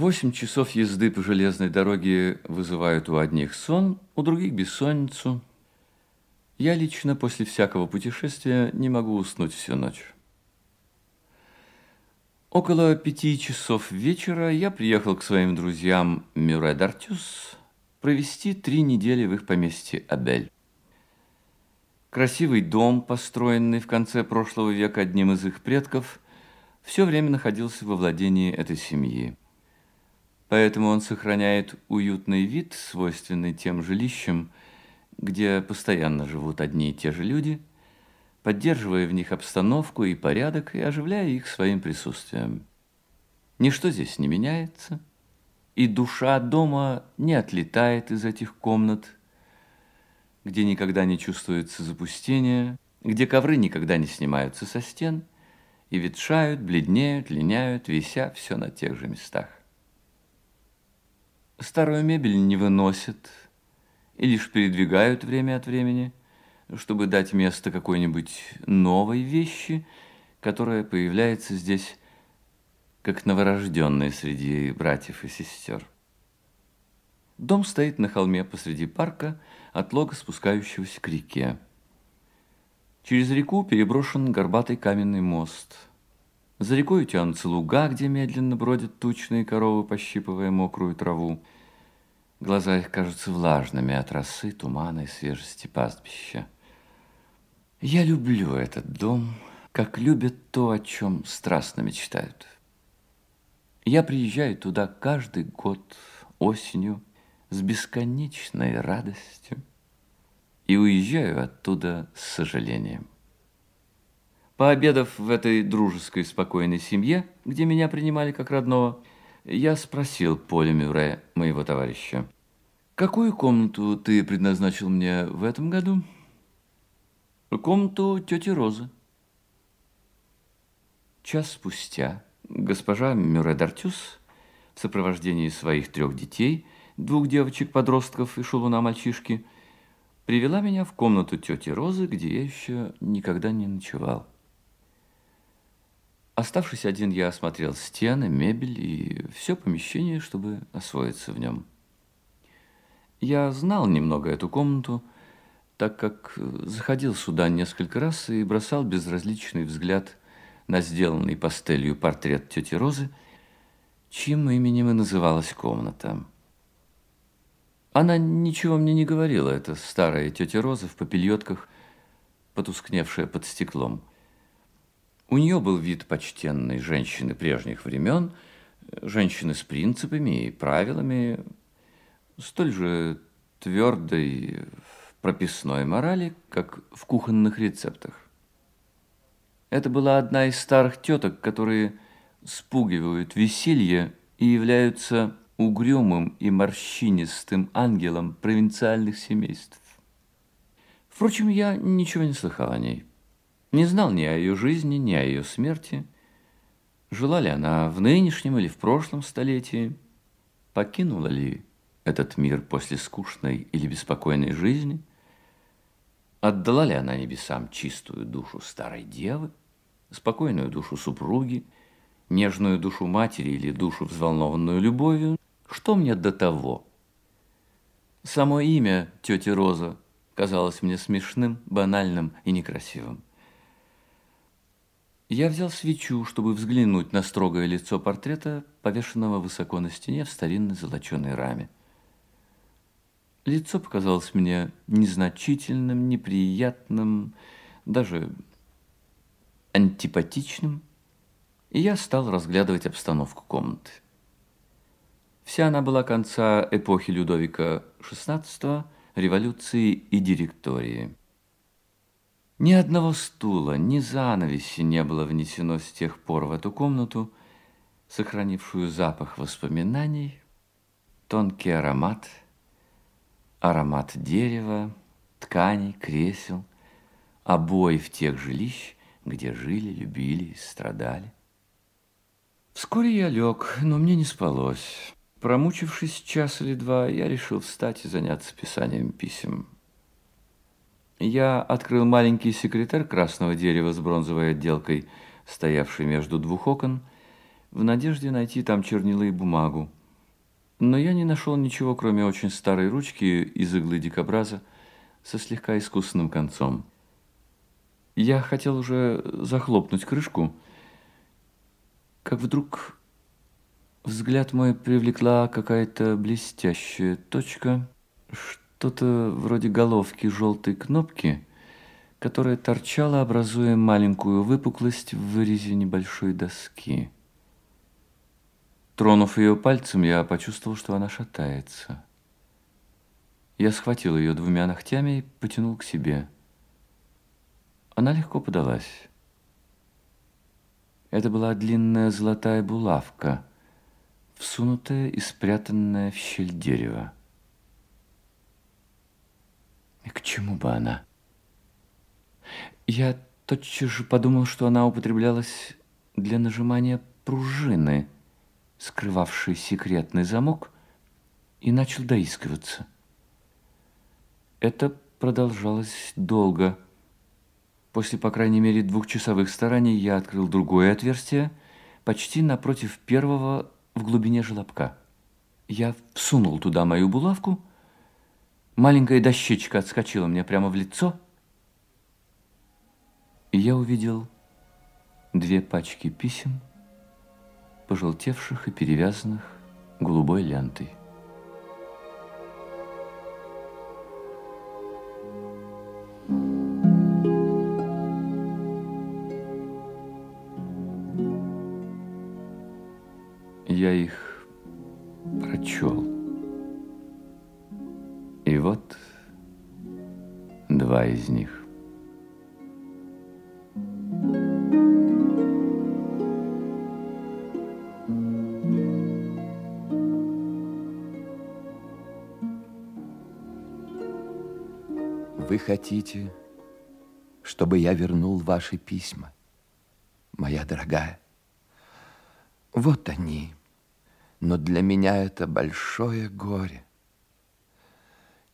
8 часов езды по железной дороге вызывают у одних сон, у других бессонницу. Я лично после всякого путешествия не могу уснуть всю ночь. Около 5 часов вечера я приехал к своим друзьям Мюре-д'Артюс провести 3 недели в их поместье Абель. Красивый дом, построенный в конце прошлого века одним из их предков, все время находился во владении этой семьи. Поэтому он сохраняет уютный вид, свойственный тем жилищам, где постоянно живут одни и те же люди, поддерживая в них обстановку и порядок и оживляя их своим присутствием. Ничто здесь не меняется, и душа дома не отлетает из этих комнат, где никогда не чувствуется запустение, где ковры никогда не снимаются со стен и ветшают, бледнеют, линяют, вися все на тех же местах. Старую мебель не выносят и лишь передвигают время от времени, чтобы дать место какой-нибудь новой вещи, которая появляется здесь как новорожденная среди братьев и сестер. Дом стоит на холме посреди парка, от лога спускающегося к реке. Через реку переброшен горбатый каменный мост. За рекой тянутся луга, где медленно бродят тучные коровы, пощипывая мокрую траву. Глаза их кажутся влажными от росы, тумана и свежести пастбища. Я люблю этот дом, как любят то, о чем страстно мечтают. Я приезжаю туда каждый год осенью с бесконечной радостью и уезжаю оттуда с сожалением. Пообедав в этой дружеской спокойной семье, где меня принимали как родного, я спросил Поля Мюре, моего товарища: «Какую комнату ты предназначил мне в этом году?» «Комнату тети Розы». Час спустя госпожа Мюре-д'Артюс в сопровождении своих 3 детей, 2 девочек-подростков и шалуна-мальчишки, привела меня в комнату тети Розы, где я еще никогда не ночевал. Оставшись один, я осмотрел стены, мебель и все помещение, чтобы освоиться в нем. Я знал немного эту комнату, так как заходил сюда несколько раз и бросал безразличный взгляд на сделанный пастелью портрет тети Розы, чьим именем и называлась комната. Она ничего мне не говорила, эта старая тетя Роза в попельотках, потускневшая под стеклом. У нее был вид почтенной женщины прежних времен, женщины с принципами и правилами, столь же твердой в прописной морали, как в кухонных рецептах. Это была одна из старых теток, которые спугивают веселье и являются угрюмым и морщинистым ангелом провинциальных семейств. Впрочем, я ничего не слыхал о ней. Не знал ни о ее жизни, ни о ее смерти. Жила ли она в нынешнем или в прошлом столетии? Покинула ли этот мир после скучной или беспокойной жизни? Отдала ли она небесам чистую душу старой девы, спокойную душу супруги, нежную душу матери или душу, взволнованную любовью? Что мне до того? Само имя тети Роза казалось мне смешным, банальным и некрасивым. Я взял свечу, чтобы взглянуть на строгое лицо портрета, повешенного высоко на стене в старинной золоченой раме. Лицо показалось мне незначительным, неприятным, даже антипатичным, и я стал разглядывать обстановку комнаты. Вся она была конца эпохи Людовика XVI, революции и директории. Ни одного стула, ни занавеси не было внесено с тех пор в эту комнату, сохранившую запах воспоминаний, тонкий аромат, аромат дерева, тканей, кресел, обоев тех жилищ, где жили, любили и страдали. Вскоре я лег, но мне не спалось. Промучившись 1 или 2 часа, я решил встать и заняться писанием писем. Я открыл маленький секретер красного дерева с бронзовой отделкой, стоявший между 2 окон, в надежде найти там чернила и бумагу. Но я не нашел ничего, кроме очень старой ручки из иглы дикобраза со слегка искусанным концом. Я хотел уже захлопнуть крышку, как вдруг взгляд мой привлекла какая-то блестящая точка, что-то вроде головки желтой кнопки, которая торчала, образуя маленькую выпуклость в вырезе небольшой доски. Тронув ее пальцем, я почувствовал, что она шатается. Я схватил ее двумя ногтями и потянул к себе. Она легко подалась. Это была длинная золотая булавка, всунутая и спрятанная в щель дерева. И к чему бы она? Я тотчас же подумал, что она употреблялась для нажимания пружины, скрывавший секретный замок, и начал доискиваться. Это продолжалось долго. После, по крайней мере, двухчасовых стараний я открыл другое отверстие, почти напротив первого в глубине желобка. Я всунул туда мою булавку, маленькая дощечка отскочила мне прямо в лицо, и я увидел две пачки писем, пожелтевших и перевязанных голубой лентой. Я их прочел. И вот два из них. Вы хотите, чтобы я вернул ваши письма, моя дорогая? Вот они, но для меня это большое горе.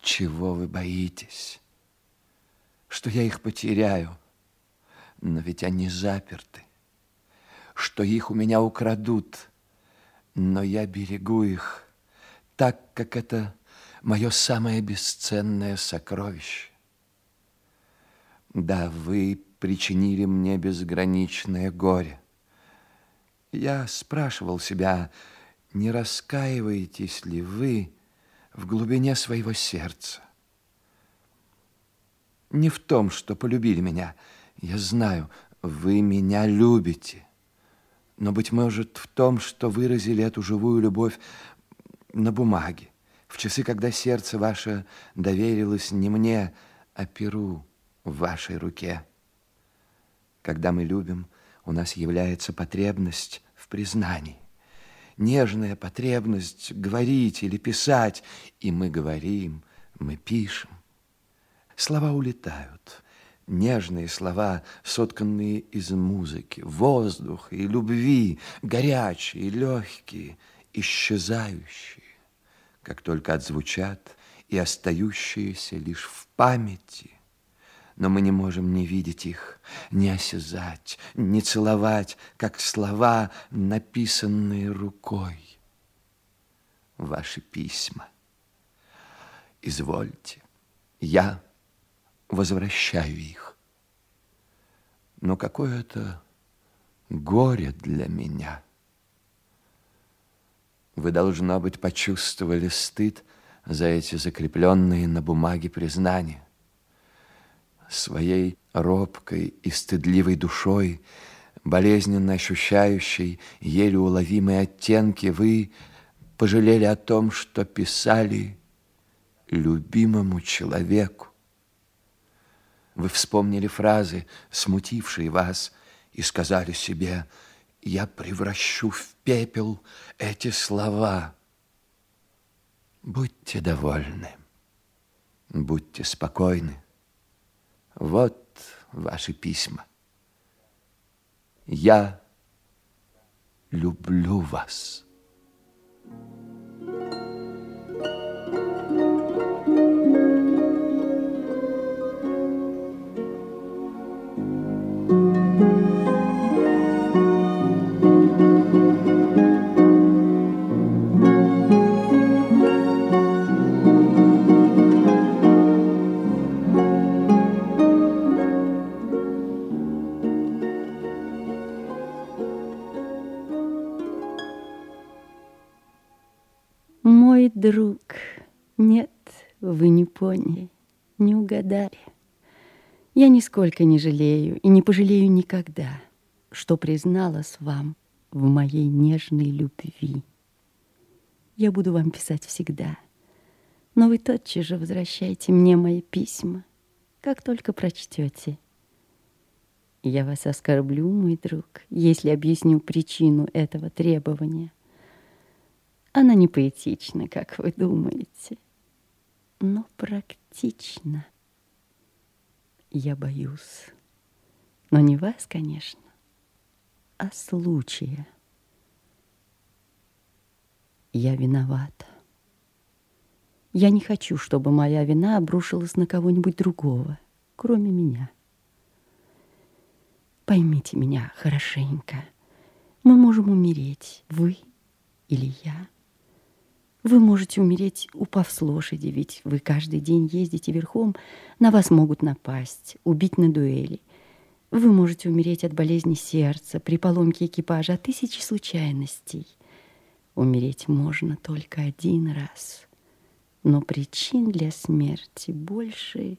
Чего вы боитесь? Что я их потеряю? Но ведь они заперты. Что их у меня украдут? Но я берегу их, так как это мое самое бесценное сокровище. Да, вы причинили мне безграничное горе. Я спрашивал себя, не раскаиваетесь ли вы в глубине своего сердца? Не в том, что полюбили меня. Я знаю, вы меня любите. Но, быть может, в том, что выразили эту живую любовь на бумаге, в часы, когда сердце ваше доверилось не мне, а перу в вашей руке. Когда мы любим, у нас является потребность в признании, нежная потребность говорить или писать, и мы говорим, мы пишем. Слова улетают, нежные слова, сотканные из музыки, воздуха и любви, горячие, легкие, исчезающие, как только отзвучат, и остающиеся лишь в памяти. Но мы не можем ни видеть их, ни осязать, ни целовать, как слова, написанные рукой. Ваши письма. Извольте, я возвращаю их. Но какое это горе для меня. Вы, должно быть, почувствовали стыд за эти закрепленные на бумаге признания. Своей робкой и стыдливой душой, болезненно ощущающей еле уловимые оттенки, вы пожалели о том, что писали любимому человеку. Вы вспомнили фразы, смутившие вас, и сказали себе: «Я превращу в пепел эти слова». Будьте довольны, будьте спокойны. Вот ваши письма. Я люблю вас. Мой друг, нет, вы не поняли, не угадали. Я нисколько не жалею и не пожалею никогда, что призналась вам в моей нежной любви. Я буду вам писать всегда, но вы тотчас же возвращайте мне мои письма, как только прочтете. Я вас оскорблю, мой друг, если объясню причину этого требования. Она не поэтична, как вы думаете, но практична. Я боюсь, но не вас, конечно, а случая. Я виновата. Я не хочу, чтобы моя вина обрушилась на кого-нибудь другого, кроме меня. Поймите меня хорошенько. Мы можем умереть, вы или я. Вы можете умереть, упав с лошади, ведь вы каждый день ездите верхом, на вас могут напасть, убить на дуэли. Вы можете умереть от болезни сердца, при поломке экипажа, от тысячи случайностей. Умереть можно только один раз, но причин для смерти больше,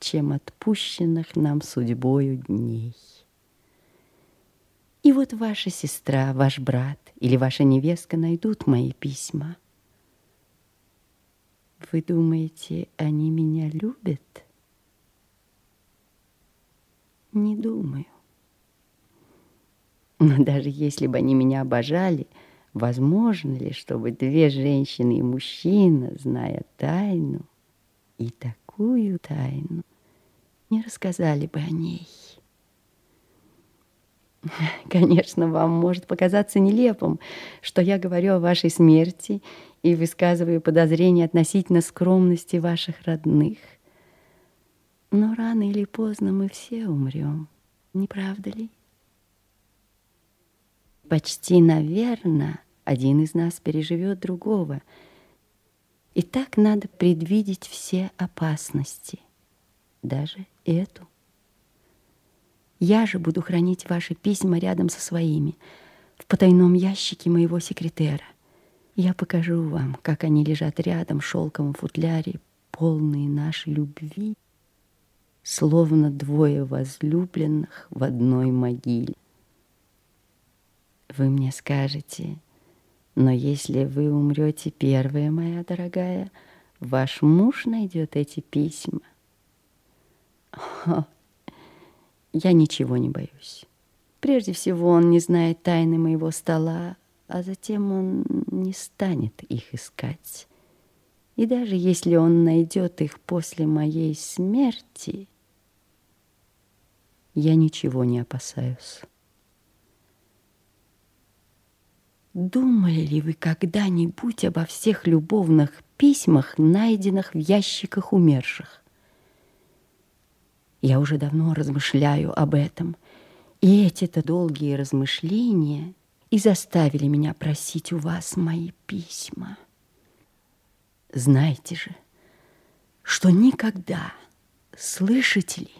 чем отпущенных нам судьбою дней. И вот ваша сестра, ваш брат или ваша невестка найдут мои письма. Вы думаете, они меня любят? Не думаю. Но даже если бы они меня обожали, возможно ли, чтобы две женщины и мужчина, зная тайну, и такую тайну, не рассказали бы о ней? Конечно, вам может показаться нелепым, что я говорю о вашей смерти и высказываю подозрения относительно скромности ваших родных. Но рано или поздно мы все умрем, не правда ли? Почти, наверное, один из нас переживет другого. И так надо предвидеть все опасности, даже эту. Я же буду хранить ваши письма рядом со своими, в потайном ящике моего секретера. Я покажу вам, как они лежат рядом в шелковом футляре, полные нашей любви, словно двое возлюбленных в одной могиле. Вы мне скажете, но если вы умрете первая, моя дорогая, ваш муж найдет эти письма. Я ничего не боюсь. Прежде всего, он не знает тайны моего стола, а затем он не станет их искать. И даже если он найдет их после моей смерти, я ничего не опасаюсь. Думали ли вы когда-нибудь обо всех любовных письмах, найденных в ящиках умерших? Я уже давно размышляю об этом, и эти-то долгие размышления и заставили меня просить у вас мои письма. Знаете же, что никогда, слышите ли,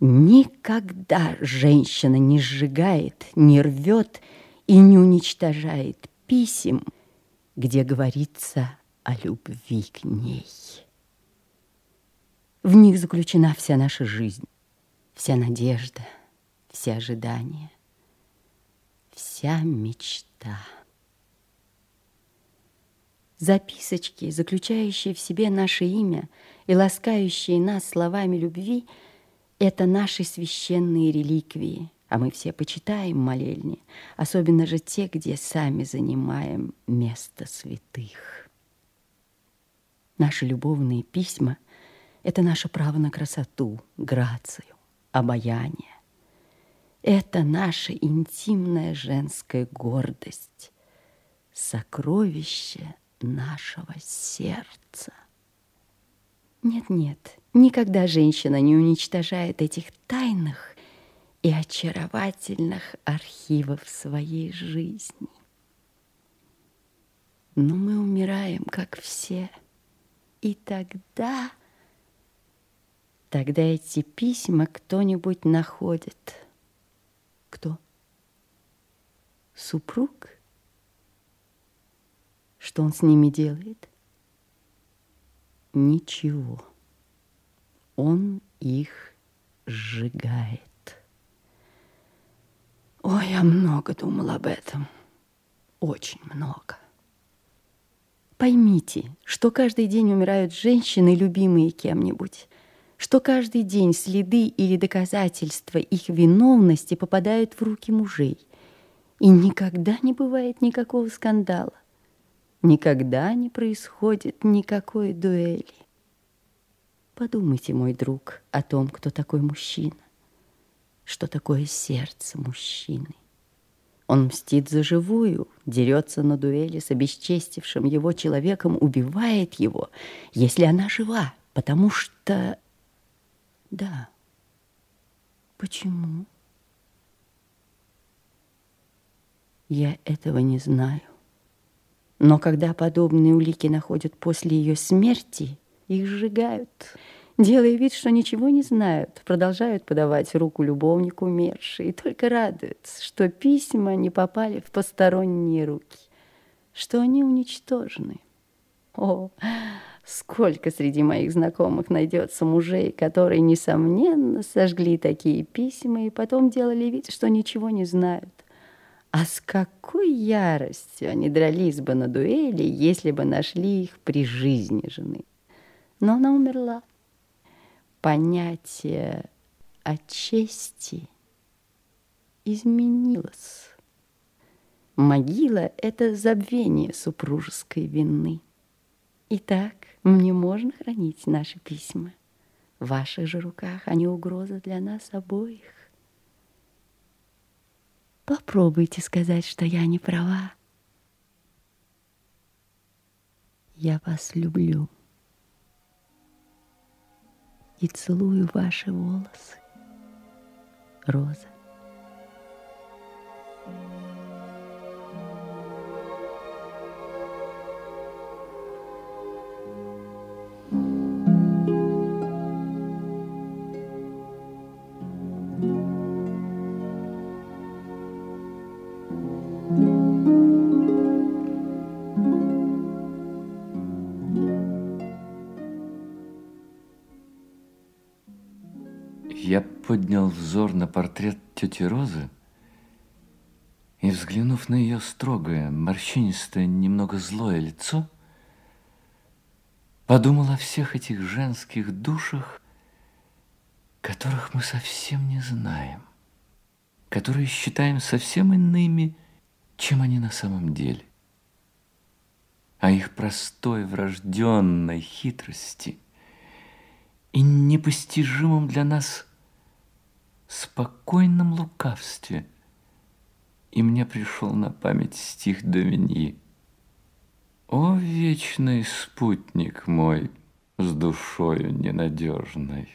никогда женщина не сжигает, не рвет и не уничтожает писем, где говорится о любви к ней. В них заключена вся наша жизнь, вся надежда, все ожидания, вся мечта. Записочки, заключающие в себе наше имя и ласкающие нас словами любви, это наши священные реликвии, а мы все почитаем молельни, особенно же те, где сами занимаем место святых. Наши любовные письма – это наше право на красоту, грацию, обаяние. Это наша интимная женская гордость, сокровище нашего сердца. Нет-нет, никогда женщина не уничтожает этих тайных и очаровательных архивов своей жизни. Но мы умираем, как все, и тогда... Тогда эти письма кто-нибудь находит. Кто? Супруг? Что он с ними делает? Ничего. Он их сжигает. Ой, я много думала об этом. Очень много. Поймите, что каждый день умирают женщины, любимые кем-нибудь, что каждый день следы или доказательства их виновности попадают в руки мужей. И никогда не бывает никакого скандала. Никогда не происходит никакой дуэли. Подумайте, мой друг, о том, кто такой мужчина, что такое сердце мужчины. Он мстит за живую, дерется на дуэли с обесчестившим его человеком, убивает его, если она жива, потому что... Да. Почему? Я этого не знаю. Но когда подобные улики находят после ее смерти, их сжигают, делая вид, что ничего не знают, продолжают подавать руку любовнику умершей и только радуются, что письма не попали в посторонние руки, что они уничтожены. О, сколько среди моих знакомых найдется мужей, которые, несомненно, сожгли такие письма и потом делали вид, что ничего не знают. А с какой яростью они дрались бы на дуэли, если бы нашли их при жизни жены. Но она умерла. Понятие о чести изменилось. Могила – это забвение супружеской вины. Итак, мне можно хранить наши письма. В ваших же руках они угроза для нас обоих. Попробуйте сказать, что я не права. Я вас люблю и целую ваши волосы, Роза. Я поднял взор на портрет тети Розы и, взглянув на ее строгое, морщинистое, немного злое лицо, подумал о всех этих женских душах, которых мы совсем не знаем, которые считаем совсем иными, чем они на самом деле. О их простой, врожденной хитрости и непостижимом для нас спокойном лукавстве, и мне пришел на память стих Даминьи. «О, вечный спутник мой с душою ненадежной!»